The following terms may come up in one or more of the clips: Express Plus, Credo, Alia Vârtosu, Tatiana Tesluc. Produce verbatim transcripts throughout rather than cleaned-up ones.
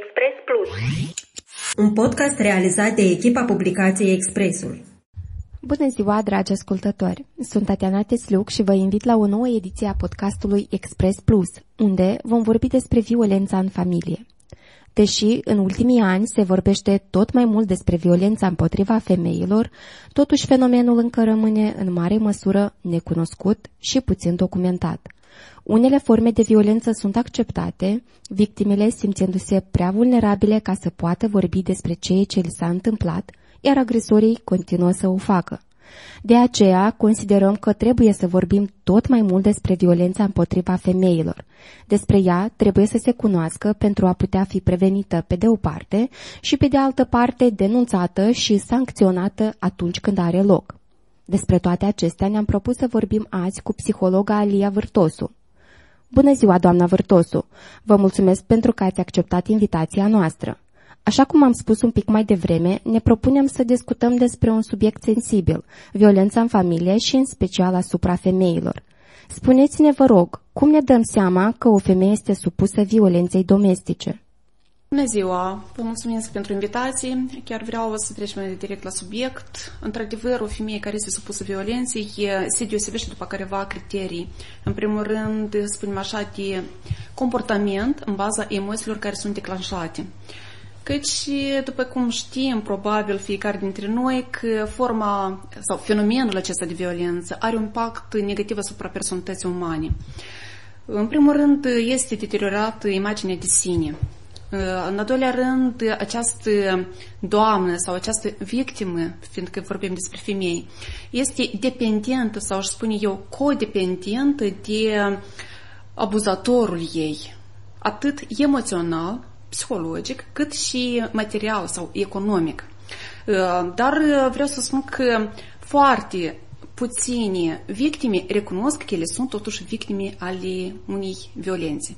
Express Plus. Un podcast realizat de echipa publicației Expressul. Bună ziua, dragi ascultători! Sunt Tatiana Tesluc și vă invit la o nouă ediție a podcastului Express Plus, unde vom vorbi despre violența în familie. Deși în ultimii ani se vorbește tot mai mult despre violența împotriva femeilor, totuși fenomenul încă rămâne în mare măsură necunoscut și puțin documentat. Unele forme de violență sunt acceptate, victimele simțindu-se prea vulnerabile ca să poată vorbi despre ceea ce li s-a întâmplat, iar agresorii continuă să o facă. De aceea, considerăm că trebuie să vorbim tot mai mult despre violența împotriva femeilor. Despre ea trebuie să se cunoască pentru a putea fi prevenită pe de o parte și pe de altă parte denunțată și sancționată atunci când are loc. Despre toate acestea ne-am propus să vorbim azi cu psihologa Alia Vârtosu. Bună ziua, doamna Vârtosu! Vă mulțumesc pentru că ați acceptat invitația noastră. Așa cum am spus un pic mai devreme, ne propunem să discutăm despre un subiect sensibil, violența în familie și în special asupra femeilor. Spuneți-ne, vă rog, cum ne dăm seama că o femeie este supusă violenței domestice? Bună ziua! Vă mulțumesc pentru invitație. Chiar vreau să trecem direct la subiect. Într-adevăr, o femeie care este supusă violenței se deosebește după careva criterii. În primul rând, spunem așa, de comportament în baza emoțiilor care sunt declanșate. Căci, după cum știm, probabil fiecare dintre noi, că forma sau fenomenul acesta de violență are un impact negativ asupra personalității umane. În primul rând, este deteriorată imaginea de sine. În al doilea rând, această doamnă sau această victimă, fiindcă vorbim despre femei, este dependentă sau, aș spune eu, codependentă de abuzatorul ei, atât emoțional, psihologic, cât și material sau economic. Dar vreau să spun că foarte puține victime recunosc că ele sunt totuși victime ale unei violențe.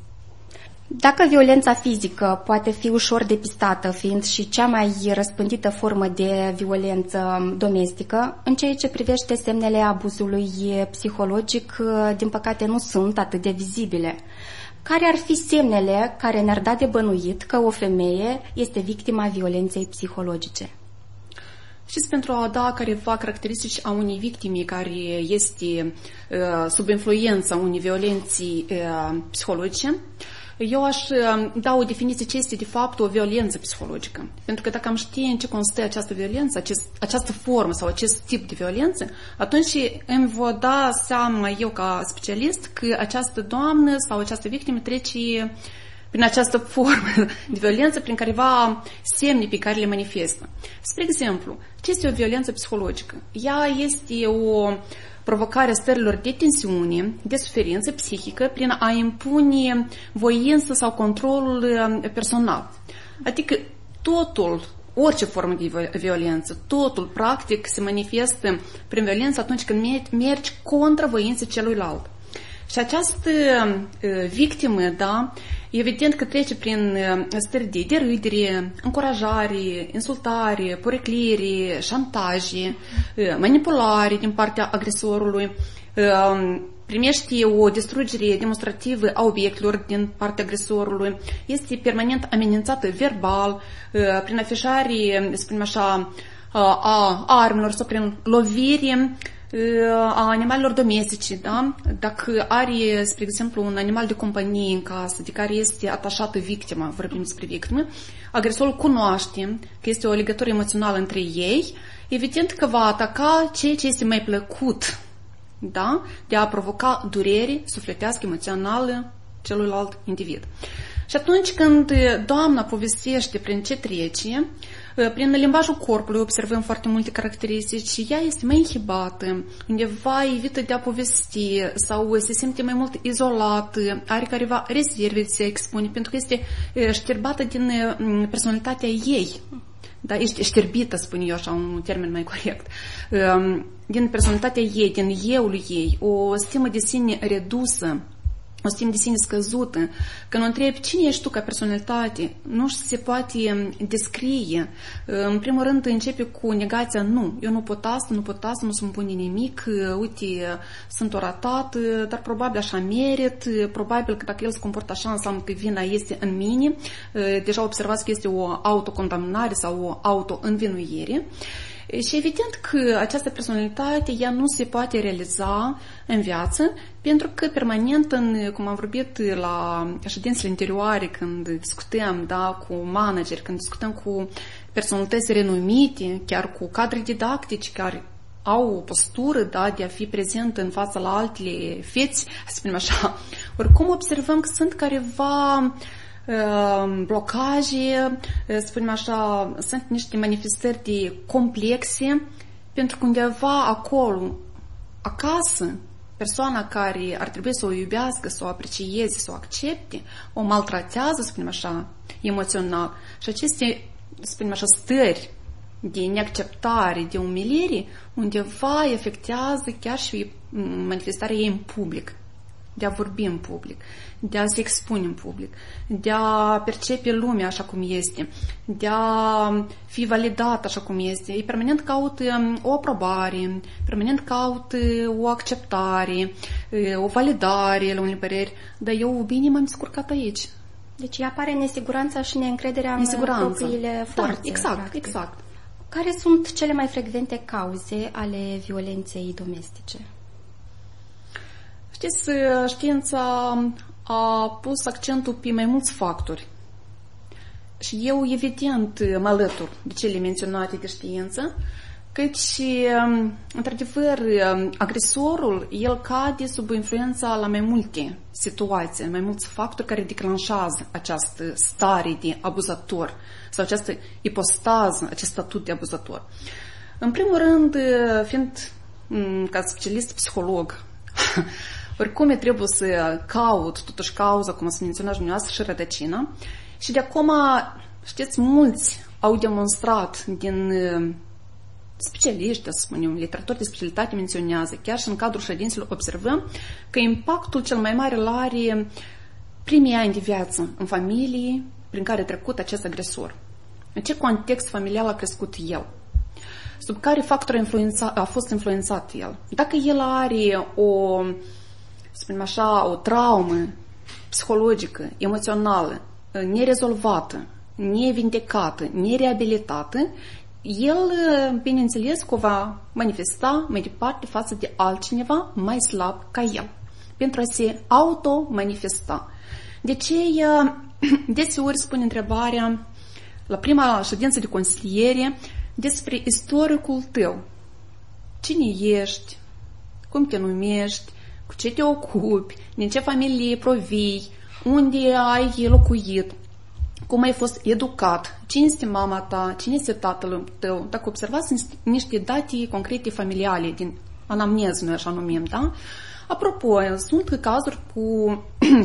Dacă violența fizică poate fi ușor depistată, fiind și cea mai răspândită formă de violență domestică, în ceea ce privește semnele abuzului psihologic, din păcate nu sunt atât de vizibile. Care ar fi semnele care ne-ar da de bănuit că o femeie este victima violenței psihologice? Știți, pentru a da careva caracteristici a unei victime care este uh, sub influența unei violenții uh, psihologice, eu aș uh, da o definiție ce este de fapt o violență psihologică. Pentru că dacă am ști în ce constă această violență, acest, această formă sau acest tip de violență, atunci îmi voi da seama eu ca specialist că această doamnă sau această victimă trece prin această formă de violență, prin careva semne pe care le manifestă. Spre exemplu, ce este o violență psihologică? Ea este o provocare stărilor de tensiune, de suferință psihică, prin a impune voință sau controlul personal. Adică totul, orice formă de violență, totul practic se manifestă prin violență atunci când mergi contra voinței celuilalt. Și această victimă, da, evident că trece prin stări de derâdere, încurajare, insultare, poreclire, șantaje, manipulare din partea agresorului, primește o distrugere demonstrativă a obiectelor din partea agresorului, este permanent amenințată verbal, prin afișare, să spunem așa, a armelor sau prin lovire a animalelor domestice, da? Dacă are, spre exemplu, un animal de companie în casă, de care este atașată victima, vorbim despre victimă, agresorul cunoaște că este o legătură emoțională între ei, evident că va ataca ceea ce este mai plăcut, da? De a provoca durere sufletească, emoțională celuilalt individ. Și atunci când doamna povestește prin ce trece, prin limbajul corpului observăm foarte multe caracteristici și ea este mai inhibată, undeva evită de a povesti sau se simte mai mult izolată, are careva rezerve de se expune, pentru că este șterbată din personalitatea ei. Da, este șterbită, spun eu așa, un termen mai corect, din personalitatea ei, din eu-ul ei, o stimă de sine redusă, o stim de sine scăzută, când o întrebi cine ești tu ca personalitate, nu se poate descrie. În primul rând începe cu negația, nu, eu nu pot asta, nu pot asta, nu sunt bun nimic, uite, sunt o ratată, dar probabil așa merit, probabil că dacă el se comportă așa, înseamnă că vina este în mine. Deja observați că este o autocondamnare sau o autoînvinuire. Și evident că această personalitate, ea nu se poate realiza în viață, pentru că permanent, în, cum am vorbit la ședințele interioare, când discutăm, da, cu manageri, când discutăm cu personalități renumite, chiar cu cadre didactici, care au o postură, da, de a fi prezent în fața la altele feți, să spunem așa, oricum observăm că sunt careva blocaje, spunem așa, sunt niște manifestări de complexe, pentru că undeva acolo, acasă, persoana care ar trebui să o iubească, să o aprecieze, să o accepte, o maltratează, spunem așa, emoțional. Și aceste, spunem așa, stări de neacceptare, de umilire, undeva afectează chiar și manifestarea ei în public, de a vorbi în public, de a se expune în public, de a percepe lumea așa cum este, de a fi validat așa cum este. Ei permanent caută o aprobare, permanent caută o acceptare, o validare, la unele păreri, dar eu bine m-am descurcat aici. Deci apare nesiguranța și neîncrederea nesiguranța. În propriile forțe. Da, exact, practic. Exact. Care sunt cele mai frecvente cauze ale violenței domestice? Știți, știința a pus accentul pe mai mulți factori și eu, evident, mă alătur de cele menționate de știință, căci, într-adevăr, agresorul, el cade sub influența la mai multe situații, mai mulți factori care declanșează această stare de abuzator sau această ipostază, acest statut de abuzator. În primul rând, fiind ca specialist psiholog, oricum, trebuie să caut totuși cauza, cum ați menționat dumneavoastră, și rădăcina. Și de acum, știți, mulți au demonstrat din specialiști, să spunem, literatori de specialitate menționează, chiar și în cadrul ședințelor observăm că impactul cel mai mare îl are primii ani de viață în familie prin care a trecut acest agresor. În ce context familial a crescut el? Sub care factor a fost influențat el. Dacă el are o, să spunem așa, o traumă psihologică, emoțională, nerezolvată, nevindecată, nereabilitată, el, bineînțeles, că va manifesta mai departe față de altcineva mai slab ca el, pentru a se auto-manifesta. De ce, deseori spune întrebarea, la prima ședință de consiliere, despre istoricul tău. Cine ești? Cum te numești? Cu ce te ocupi? Din ce familie provii? Unde ai locuit? Cum ai fost educat? Cine este mama ta? Cine este tatăl tău? Dacă observați niște date concrete familiale din anamneză, noi așa numim, da? Apropo, sunt cazuri cu,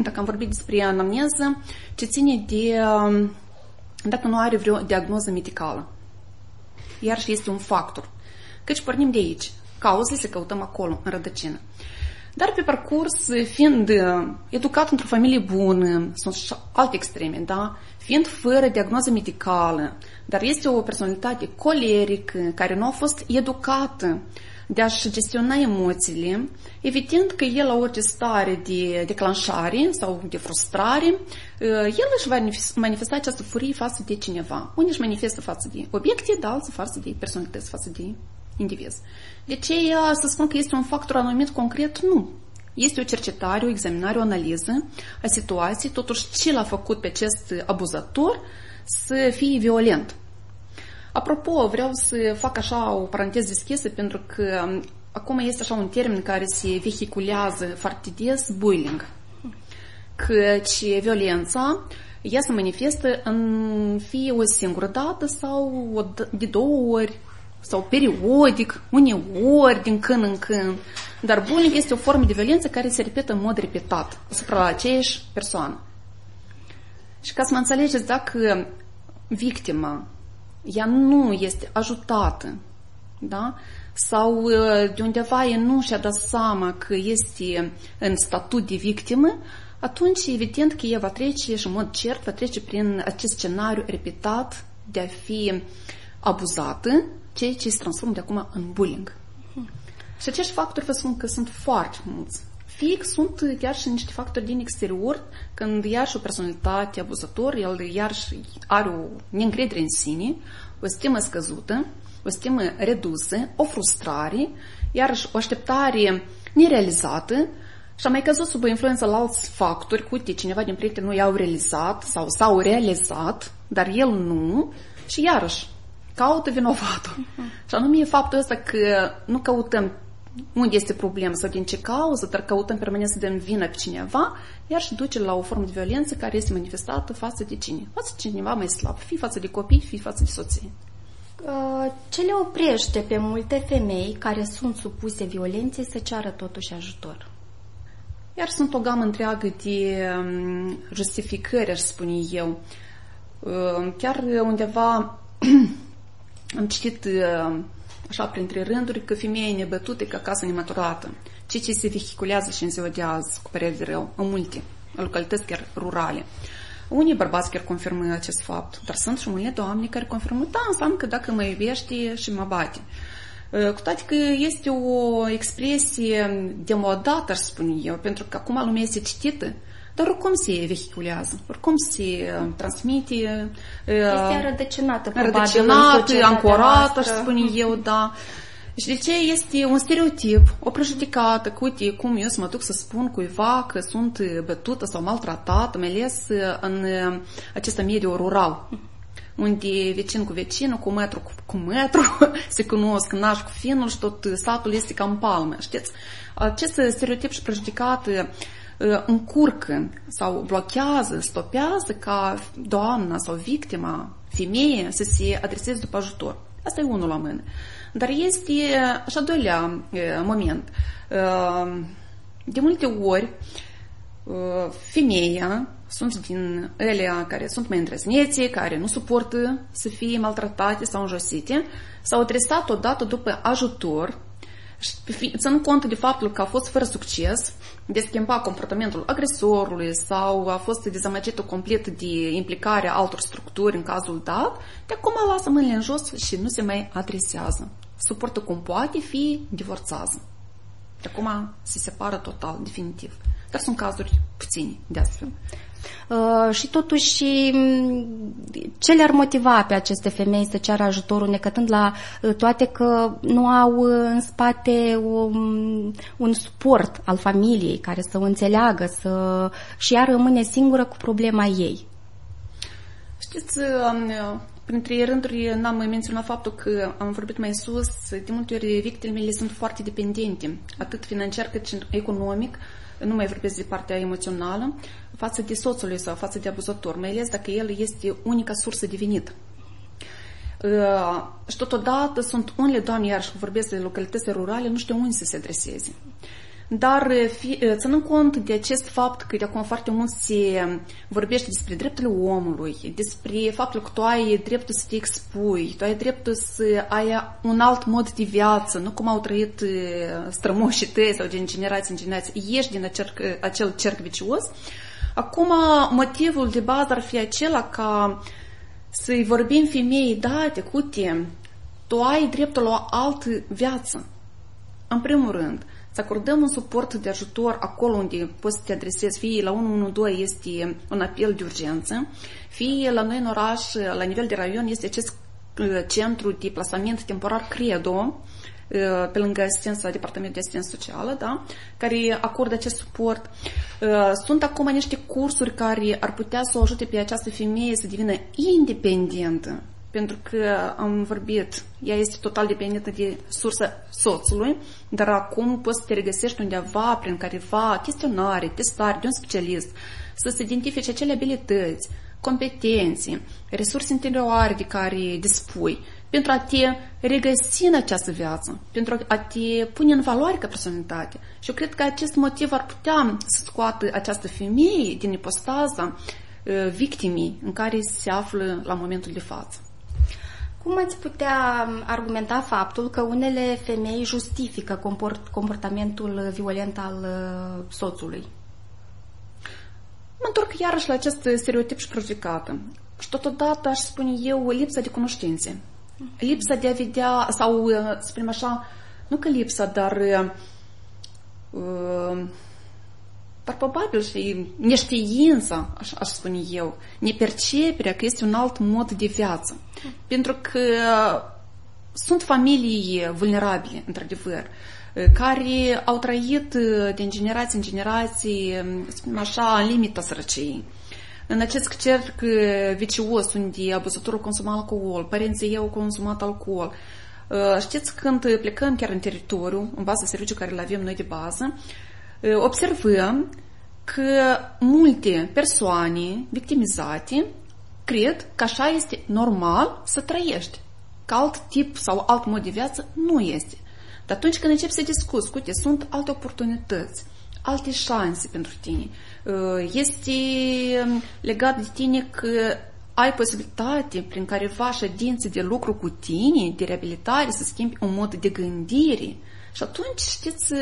dacă am vorbit despre anamneză, ce ține de dacă nu are vreo diagnoză medicală. Iar și este un factor. Căci pornim de aici. Cauzele le căutăm acolo, în rădăcină. Dar pe parcurs, fiind educat într-o familie bună, sunt și alte extreme, da? Fiind fără diagnoză medicală, dar este o personalitate colerică, care nu a fost educată de a-și gestiona emoțiile, evident că el, la orice stare de declanșare sau de frustrare, el își va manifesta această furie față de cineva. Unii își manifestă față de obiecte, dar alții față de personalități, față de indivizi. De ce să spun că este un factor anumit concret? Nu. Este o cercetare, o examinare, o analiză a situației, totuși ce l-a făcut pe acest abuzator să fie violent. Apropo, vreau să fac așa o paranteză deschisă, pentru că acum este așa un termen care se vehiculează foarte des, bullying. Căci violența, ea se manifestă în fie o singură dată sau de două ori, sau periodic, uneori, din când în când. Dar bullying este o formă de violență care se repetă în mod repetat asupra aceeași persoană. Și ca să mă înțelegeți, dacă victima, ea nu este ajutată, da? Sau de undeva ea nu și-a dat seama că este în statut de victimă, atunci evident că ea va trece și în mod cert va trece prin acest scenariu repetat de a fi abuzată, ceea ce se transformă de acum în bullying. Uh-huh. Și acești factori vă spun că sunt foarte mulți. Fie că sunt chiar și niște factori din exterior, când iarăși o personalitate abuzator, el iarăși are o neîncredere în sine, o stimă scăzută, o stimă redusă, o frustrare, iarăși o așteptare nerealizată. Și am mai căzut sub influența la alți factori, cu uite, cineva din prieteni nu i-au realizat sau s-au realizat, dar el nu, și iarăși caută vinovatul. Uh-huh. Și anume e faptul ăsta că nu căutăm unde este problema sau din ce cauză, dar căutăm permanent să dăm vină pe cineva, iar și duce la o formă de violență care este manifestată față de cine? Față de cineva mai slab, fie față de copii, fie față de soții. Ce le oprește pe multe femei care sunt supuse violenței să ceară totuși ajutor? Iar sunt o gamă întreagă de justificări, aș spune eu. Chiar undeva am citit așa printre rânduri că femeia e nebătută ca casă nematurată, ceea ce se vehiculează și în ziua de azi, cu părere de rău, în multe localități chiar rurale. Unii bărbați chiar confirmă acest fapt, dar sunt și multe doamne care confirmă, da, înseamnă că dacă mă iubești și mă bate. Cu toate că este o expresie demodată, aș spune eu, pentru că acum lumea este citită, dar oricum se vehiculează, oricum se transmite. Este rădăcinată, probabil, ancorată, aș spune eu, da. Și de ce este un stereotip, o prejudicată, cu uite, cum eu să mă duc să spun cuiva că sunt bătută sau maltratată, mai ales în acest mediu rural, unde vecin cu vecinul, cu metru cu metru, se cunosc naș cu finul și tot satul este ca în palmă, știți? Acest stereotip și prejudicat încurcă sau blochează, stopează ca doamna sau victima, femeie, să se adreseze după ajutor. Asta e unul la mână. Dar este și a doilea moment. De multe ori, femeia, sunt din elea care sunt mai îndrăznețe, care nu suportă să fie maltratate sau înjosite, s-au adresat odată după ajutor, ținând cont de faptul că a fost fără succes de schimba comportamentul agresorului sau a fost dezamăgită complet de implicarea altor structuri în cazul dat, de acum lasă mâinile în jos și nu se mai adresează. Suportă cum poate fi, divorțează. De acum se separă total, definitiv. Dar sunt cazuri puține de astfel. Uh, și totuși, ce le-ar motiva pe aceste femei să ceară ajutorul, necătând la toate că nu au în spate un, un suport al familiei care să o înțeleagă să, și ea rămâne singură cu problema ei? Știți, printre rânduri n-am menționat faptul că am vorbit mai sus, de multe ori victimele sunt foarte dependente, atât financiar cât și economic, nu mai vorbesc de partea emoțională, față de soțului sau față de abuzator, mai ales dacă el este unica sursă de venit. Uh, și totodată sunt unele doamne, iarăși vorbesc de localități rurale, nu știu unde să se adreseze. Dar ținând cont de acest fapt că de acum foarte mult se vorbește despre drepturile omului, despre faptul că tu ai dreptul să te expui, tu ai dreptul să ai un alt mod de viață, nu cum au trăit strămoșii tăi sau din generație în generație, ieși din acel, acel cerc vicios. Acum motivul de bază ar fi acela ca să-i vorbim femeii, da, te cute, tu ai dreptul la o altă viață, în primul rând. Să acordăm un suport de ajutor acolo unde poți să te adresezi, fie la unu unu doi este un apel de urgență, fie la noi în oraș, la nivel de raion, este acest centru de plasament temporar Credo, pe lângă asistența, Departamentul de Asistență Socială, da, care acordă acest suport. Sunt acum niște cursuri care ar putea să o ajute pe această femeie să devină independentă, pentru că am vorbit, ea este total dependentă de sursa soțului, dar acum poți să te regăsești undeva prin careva chestionare, testare de un specialist, să se identifice acele abilități, competențe, resurse interioare de care dispui, pentru a te regăsi în această viață, pentru a te pune în valoare ca personalitate. Și eu cred că acest motiv ar putea să scoată această femeie din ipostaza victimii în care se află la momentul de față. Cum ați putea argumenta faptul că unele femei justifică comport, comportamentul violent al soțului? mă întorc iarăși la acest stereotip și prejudecată. Și totodată aș spune eu lipsa de cunoștințe. Lipsa de a vedea, sau să spunem așa, nu că lipsa, dar uh, dar probabil și neștiința, aș, aș spune eu, neperceperea că este un alt mod de viață. Mm. Pentru că sunt familii vulnerabile, într-adevăr, care au trăit din generație în generație, să spunem așa, în limita sărăciei. În acest cerc vicios unde abuzatorul consuma alcool, părinții ei au consumat alcool. Știți, când plecăm chiar în teritoriu, în baza serviciului care îl avem noi de bază, observăm că multe persoane victimizate cred că așa este normal să trăiești, că alt tip sau alt mod de viață nu este. Dar atunci când începi să discuți, uite, sunt alte oportunități, alte șanse pentru tine. Este legat de tine că ai posibilitate prin careva ședințe de lucru cu tine, de reabilitare, să schimbi un mod de gândire. Și atunci, știți,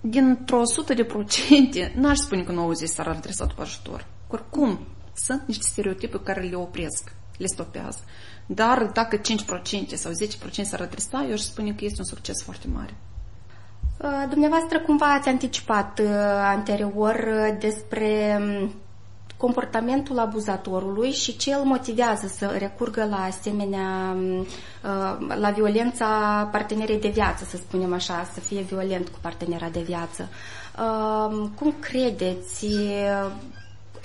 dintr-o sută de procente, n-aș spune că nouăzeci s-ar adresa după ajutor. Oricum, sunt niște stereotipuri care le opresc, le stopează. Dar dacă cinci la sută sau zece la sută s-ar adresa, eu aș spune că este un succes foarte mare. Dumneavoastră cumva ați anticipat anterior despre comportamentul abuzatorului și ce îl motivează să recurgă la asemenea, la violența partenerei de viață, să spunem așa, să fie violent cu partenera de viață. Cum credeți,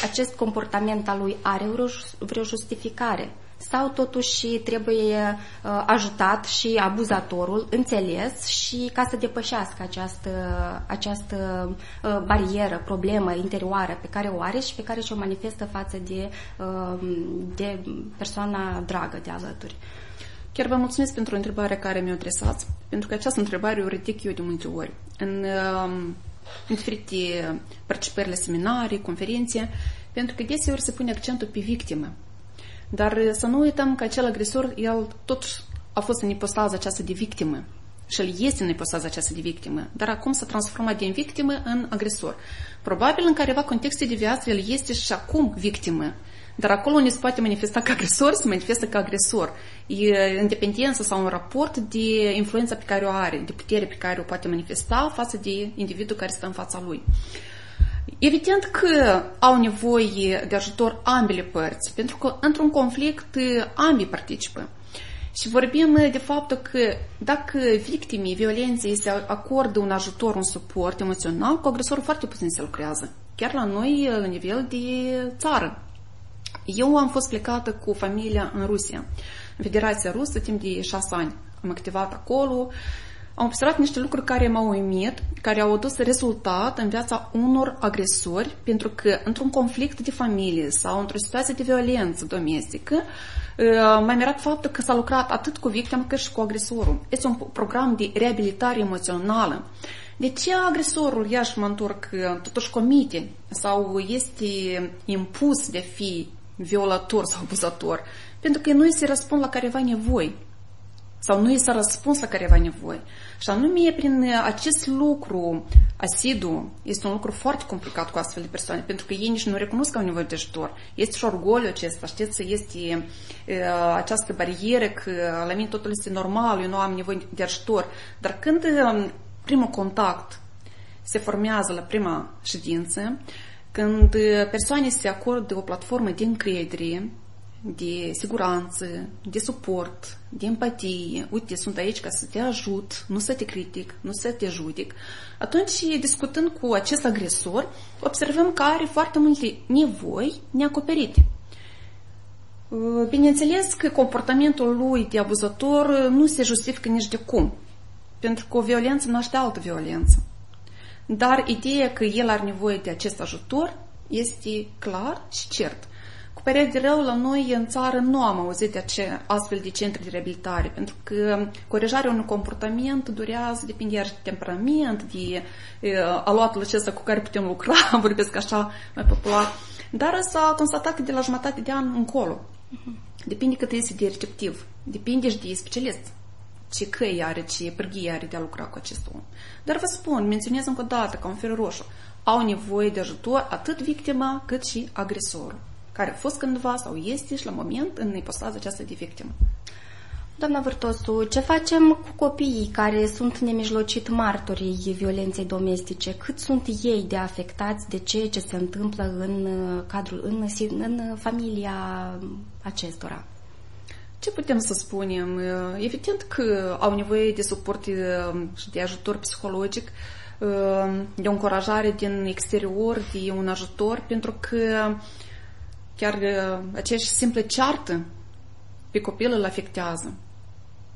acest comportament al lui are vreo justificare? Sau totuși trebuie ajutat și abuzatorul înțeles și ca să depășească această, această barieră, problemă interioară pe care o are și pe care și-o manifestă față de, de persoana dragă de alături? Chiar vă mulțumesc pentru întrebarea care mi-o adresați, pentru că această întrebare o ridic eu de multe ori în, în diferite participări la seminarii, conferințe, pentru că deseori se pune accentul pe victimă. Dar să nu uităm că acel agresor, el tot a fost în ipostaza aceasta de victimă. Și el este în ipostaza aceasta de victimă. Dar acum s-a transformat din victimă în agresor. Probabil în careva contexte de viață, el este și acum victimă. Dar acolo unde se poate manifesta ca agresor, se manifestă ca agresor. E independență sau un raport de influența pe care o are, de putere pe care o poate manifesta față de individul care stă în fața lui. Evident că au nevoie de ajutor ambele părți, pentru că într-un conflict ambii participă. Și vorbim de faptul că dacă victimii violenței se acordă un ajutor, un suport emoțional, cu agresorul foarte puțin se lucrează, chiar la noi la nivel de țară. Eu am fost plecată cu familia în Rusia, în Federația Rusă, timp de șase ani. Am activat acolo. Am observat niște lucruri care m-au uimit, care au adus rezultat în viața unor agresori, pentru că într-un conflict de familie sau într-o situație de violență domestică, m-a mirat faptul că s-a lucrat atât cu victima cât și cu agresorul. Este un program de reabilitare emoțională. De ce agresorul, iași mă întorc, totuși comite sau este impus de a fi violator sau abuzator? Pentru că nu îi se răspund la careva nevoi. Sau nu i s-a răspuns la careva nevoi. Și anume, prin acest lucru asidu, este un lucru foarte complicat cu astfel de persoane, pentru că ei nici nu recunosc că au nevoie de ajutor. Este și orgoliu acesta, știți, este uh, această barieră că la mine totul este normal, eu nu am nevoie de ajutor. Dar când uh, primul contact se formează la prima ședință, când uh, persoane se acordă o platformă de încredere, de siguranță, de suport, de empatie, uite, sunt aici ca să te ajut, nu să te critic, nu să te judec. Atunci, discutând cu acest agresor, observăm că are foarte multe nevoi neacoperite. Bineînțeles că comportamentul lui de abuzator nu se justifică nici de cum, pentru că o violență naște altă violență. Dar ideea că el are nevoie de acest ajutor este clar și cert. Cu părere de rău, la noi în țară nu am auzit de ace- astfel de centre de reabilitare, pentru că corectarea unui comportament durează, depinde iar de temperament, de e, aluatul acesta cu care putem lucra, vorbesc așa mai popular, dar s-a constatat că de la jumătate de an încolo. Depinde cât este de receptiv, depinde și de specialist. ce căi are, ce pârghie are de a lucra cu acest om. Dar vă spun, menționez încă o dată ca un fir roșu, au nevoie de ajutor atât victima cât și agresorul, care a fost cândva sau este și la moment în ipostaza aceasta de victimă. Doamna Vârtosu, ce facem cu copiii care sunt nemijlocit martorii violenței domestice? Cât sunt ei de afectați de ceea ce se întâmplă în cadrul, în, în familia acestora? Ce putem să spunem? Evident că au nevoie de suport și de ajutor psihologic, de o încurajare din exterior, de un ajutor, pentru că chiar aceeași simplă ceartă pe copil îl afectează.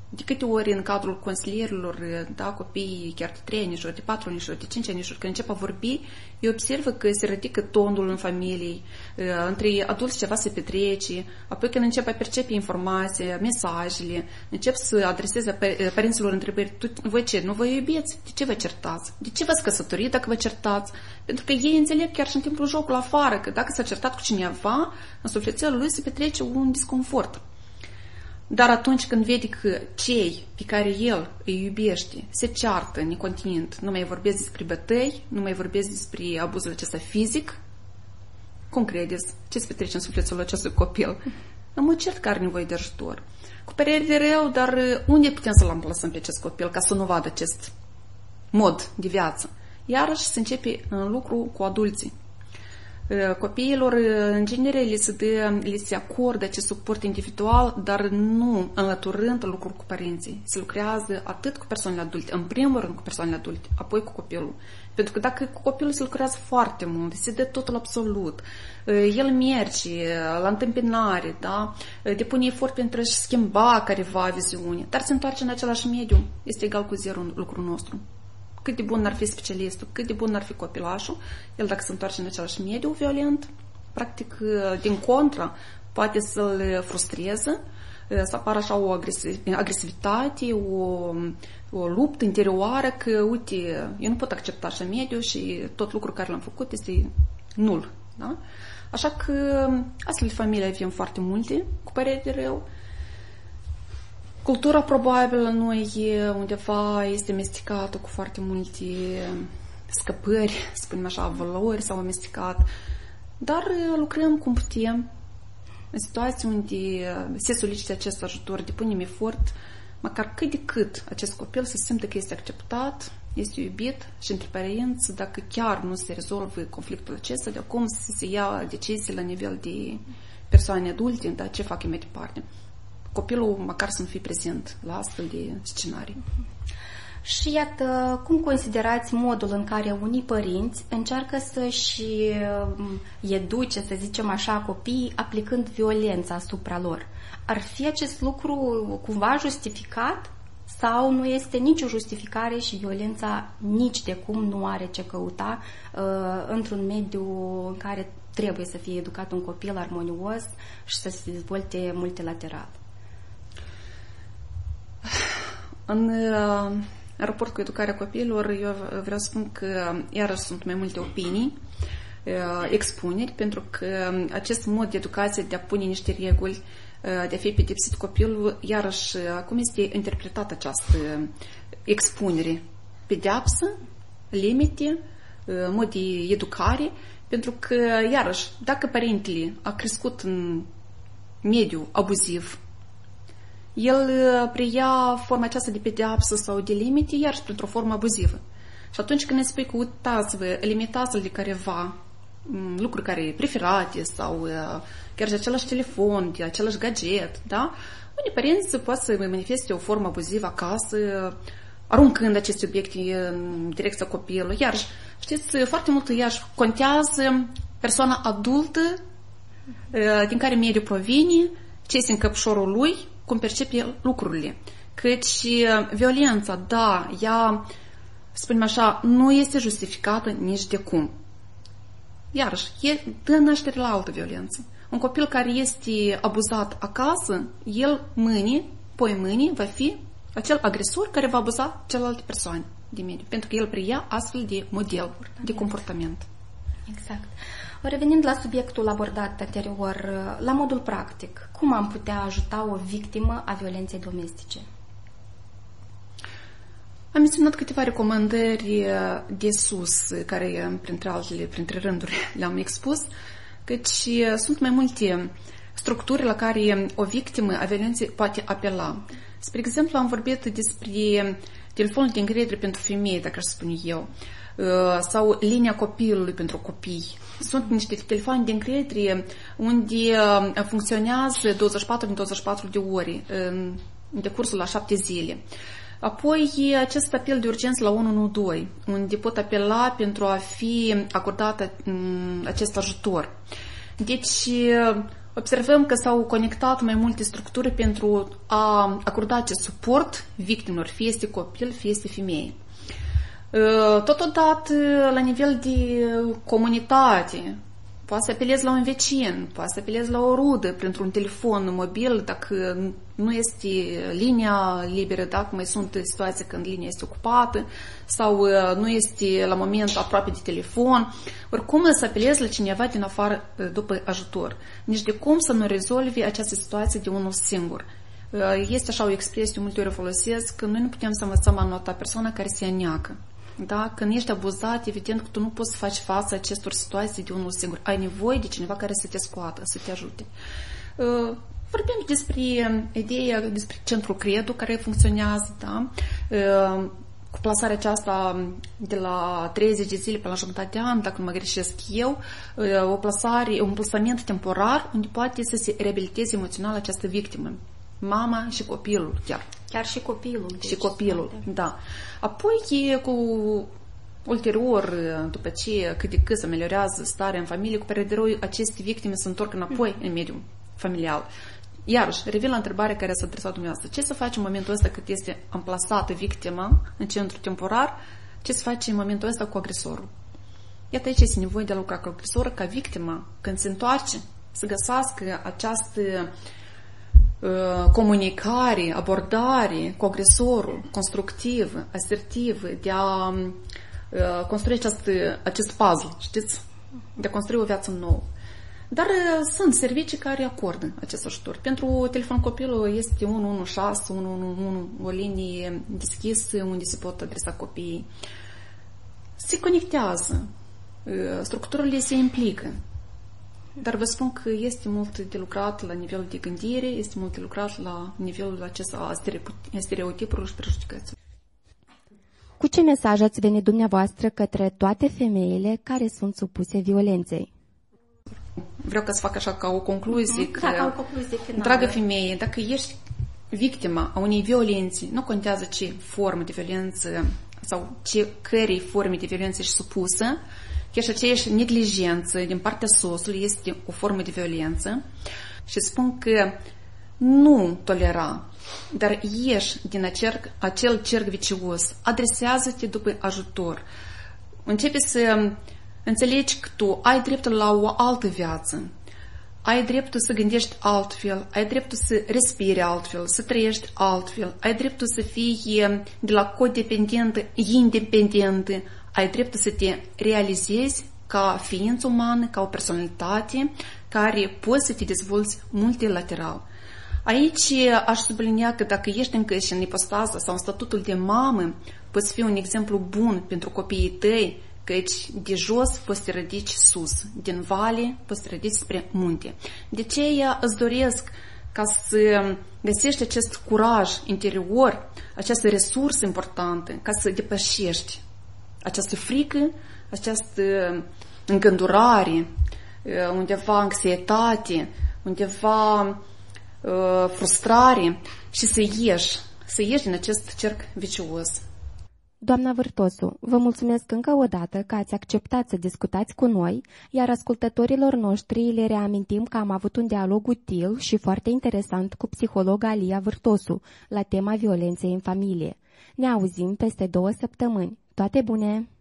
De câte ori în cadrul consilierilor, da, copiii chiar de trei ani, de patru ani, de cinci ani, când încep a vorbi, eu observă că se ridică tonul în familie, între adulți ceva se petrece, apoi când încep a percepe informația, mesajele, încep să adreseze părinților întrebări, voi ce, nu vă iubiți? De ce vă certați? De ce v-ați căsătorit dacă vă certați? Pentru că ei înțeleg chiar și în timpul jocului afară, că dacă s-a certat cu cineva, în sufletul lui se petrece un disconfort. Dar atunci când vede că cei pe care el îi iubește se ceartă necontinent, nu mai vorbesc despre bătăi, nu mai vorbesc despre abuzul acesta fizic, cum credeți? Ce se petrece în sufletul acestui copil? Mă cert că are nevoie de ajutor. Cu părere de rău, dar unde putem să-l amplasăm pe acest copil ca să nu vadă acest mod de viață? Iarăși se începe în lucru cu adulții. Copiilor, în genere, li se, dă, li se acordă acest suport individual, dar nu înlăturând lucruri cu părinții. Se lucrează atât cu persoanele adulte, în primul rând cu persoanele adulte, apoi cu copilul. Pentru că dacă cu copilul se lucrează foarte mult, se dă totul absolut, el merge la întâmpinare, da? Depune efort pentru a-și schimba careva viziune, dar se întoarce în același mediu, este egal cu zero în lucrul nostru. Cât de bun ar fi specialistul, cât de bun ar fi copilașul, el dacă se întoarce în același mediu violent, practic, din contra, poate să-l frustreze, să apară așa o agresivitate, o, o luptă interioară, că, uite, eu nu pot accepta așa mediu și tot lucrul care l-am făcut este nul. Da? Așa că astfel de familii avem foarte multe, cu părere de rău. Cultura probabil la noi undeva este amestecată cu foarte multe scăpări, spunem așa, valori s-au amestecat, dar lucrăm cum putem. În situații unde se solicită acest ajutor, depunem efort, măcar cât de cât acest copil să simtă că este acceptat, este iubit și între părinți, dacă chiar nu se rezolvă conflictul acesta, de acum să se ia decizii la nivel de persoane adulte, dar ce fac mai departe. Copilul măcar să nu fie prezent la astfel de scenarii. Și iată, cum considerați modul în care unii părinți încearcă să-și educe, să zicem așa, copiii aplicând violența asupra lor? Ar fi acest lucru cumva justificat sau nu este nicio justificare și violența nici de cum nu are ce căuta uh, într-un mediu în care trebuie să fie educat un copil armonios și să se dezvolte multilateral? În uh, raport cu educarea copiilor, eu vreau să spun că iarăși sunt mai multe opinii, uh, expuneri, pentru că acest mod de educație, de a pune niște reguli, uh, de a fi pedepsit copilul, iarăși, uh, cum este interpretată această expunere? Pedeapsă, limite, uh, mod de educare, pentru că, iarăși, dacă părintele a crescut în mediu abuziv, el preia forma aceasta de pedeapsă sau de limite, iar și printr-o formă abuzivă. Și atunci când ne spui că uitați-vă, limitați-l de careva lucruri care preferate sau chiar de același telefon, de același gadget, da? Unii părinți poate să manifeste o formă abuzivă acasă, aruncând aceste obiecte în direcția copilului. Iar, știți, foarte mult iarăși contează persoana adultă din care mediu provine, ce este în căpșorul lui, cum percepe lucrurile. Căci violența, da, ea, spunem așa, nu este justificată nici de cum. Iarăși, e, dă naștere la altă violență. Un copil care este abuzat acasă, el mâine, poi mâine, va fi acel agresor care va abuza celelalte persoane din mediu, pentru că el preia astfel de model, de comportament. Exact. Revenind la subiectul abordat anterior, la modul practic, cum am putea ajuta o victimă a violenței domestice? Am menționat câteva recomandări de sus, care printre altele, printre rânduri, le-am expus, căci sunt mai multe structuri la care o victimă a violenței poate apela. Spre exemplu, am vorbit despre telefonul de încredere pentru femei, dacă aș spune eu, sau linia copilului pentru copii. Sunt niște telefoane de încredere unde funcționează douăzeci și patru din douăzeci și patru de ori, în decursul la șapte zile. Apoi, acest apel de urgență la unu unu doi, unde pot apela pentru a fi acordat acest ajutor. Deci, observăm că s-au conectat mai multe structuri pentru a acorda acest suport victimelor, fie este copil, fie este femeie. Totodată, la nivel de comunitate, poate să apelezi la un vecin, poate să apelezi la o rudă, printr-un telefon mobil, dacă nu este linia liberă, dacă mai sunt situații când linia este ocupată sau nu este la moment aproape de telefon. Oricum să apelezi la cineva din afară după ajutor. Nici de cum să nu rezolvi această situație de unul singur. Este așa o expresie, multe ori o folosesc, că noi nu putem să învățăm anota persoana care se aneacă. Da? Când ești abuzat, evident că tu nu poți să faci față acestor situații de unul singur. Ai nevoie de cineva care să te scoată, să te ajute. Vorbim despre ideea, despre centrul Credo care funcționează, da? Cu plasarea aceasta de la treizeci de zile până la jumătate de an, dacă nu mă greșesc eu, o plasare, un plasament temporar unde poate să se reabiliteze emoțional această victimă. Mama și copilul, chiar. Chiar și copilul. Deci, și copilul, toate. Da. Apoi, cu ulterior, după ce cât de cât se ameliorează starea în familie, cu perederoi, aceste victime se întorc înapoi mm. în mediul familial. Iarăși, revin la întrebarea care s-a adresat dumneavoastră. Ce să faci în momentul ăsta cât este amplasată victima în centru temporar? Ce să faci în momentul ăsta cu agresorul? Iată aici este nevoie de a lucra cu agresorul, ca victima, când se întoarce, să găsească această comunicare, abordare cu agresorul, constructiv, asertiv, de a construi acest, acest puzzle, știți? De a construi o viață nouă. Dar sunt servicii care acordă acest ajutor. Pentru telefon copilul este unu unu șase, unu unu unu, o linie deschisă unde se pot adresa copiii. Se conectează, structurile se implică. Dar vă spun că este mult de lucrat la nivelul de gândire, este mult de lucrat la nivelul acesta a stereotipurilor și prejudicăților. Cu ce mesaj ați venit dumneavoastră către toate femeile care sunt supuse violenței? Vreau că să fac așa ca o concluzie. Da, că, ca o concluzie finală. Dragă femeie, dacă ești victima a unei violențe, nu contează ce formă de violență sau ce cărei forme de violență ești supusă, chiar și aceeași neglijență din partea soțului este o formă de violență și spun că nu tolera, dar ieși din acel, acel cerc vicios, adresează-te după ajutor, începe să înțelegi că tu ai dreptul la o altă viață, ai dreptul să gândești altfel, ai dreptul să respiri altfel, să trăiești altfel, ai dreptul să fii de la codependentă independentă, ai dreptul să te realizezi ca ființă umană, ca o personalitate care poți să te dezvolți multilateral. Aici aș sublinia că dacă ești încă și în ipostaza sau în statutul de mamă, poți fi un exemplu bun pentru copiii tăi, căci de jos poți să te ridici sus, din vale poți să te ridici spre munte. De aceea îți doresc ca să găsești acest curaj interior, această resursă importantă, ca să depășești această frică, această îngândurare, undeva anxietate, undeva frustrare și să ieși, să ieși din acest cerc vicios. Doamna Vârtosu, vă mulțumesc încă o dată că ați acceptat să discutați cu noi, iar ascultătorilor noștri le reamintim că am avut un dialog util și foarte interesant cu psihologa Alia Vârtosu la tema violenței în familie. Ne auzim peste două săptămâni. Toate bune!